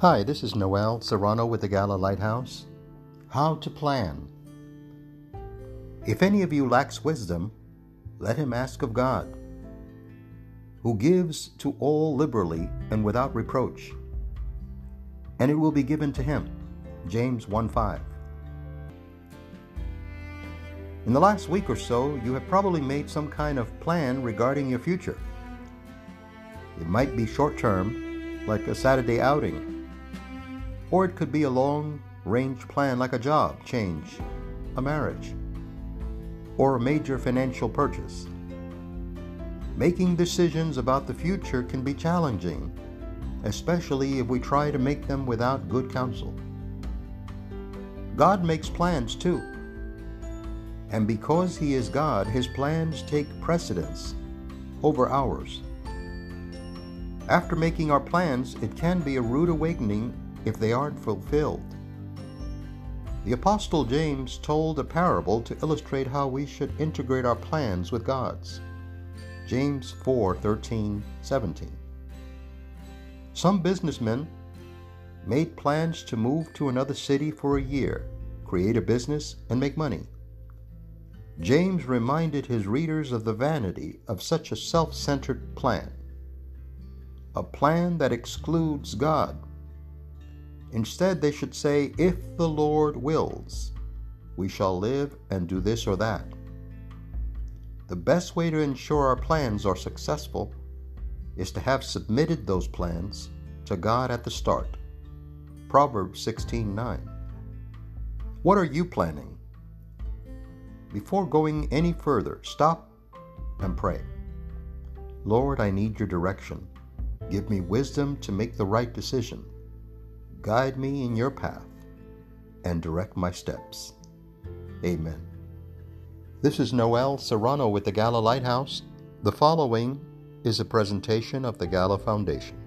Hi, this is Noel Serrano with the Gala Lighthouse. How to plan. If any of you lacks wisdom, let him ask of God, who gives to all liberally and without reproach, and it will be given to him. James 1:5. In the last week or so, you have probably made some kind of plan regarding your future. It might be short-term, like a Saturday outing, or it could be a long-range plan like a job change, a marriage, or a major financial purchase. Making decisions about the future can be challenging, especially if we try to make them without good counsel. God makes plans too, and because He is God, His plans take precedence over ours. After making our plans, it can be a rude awakening if they aren't fulfilled. The Apostle James told a parable to illustrate how we should integrate our plans with God's. James 4:13-17. Some businessmen made plans to move to another city for a year, create a business, and make money. James reminded his readers of the vanity of such a self-centered plan, a plan that excludes God. Instead, they should say, "If the Lord wills, we shall live and do this or that." The best way to ensure our plans are successful is to have submitted those plans to God at the start. Proverbs 16:9. What are you planning? Before going any further, stop and pray. Lord, I need your direction. Give me wisdom to make the right decision. Guide me in your path and direct my steps. Amen. This is Noel Serrano with the Gala Lighthouse. The following is a presentation of the Gala Foundation.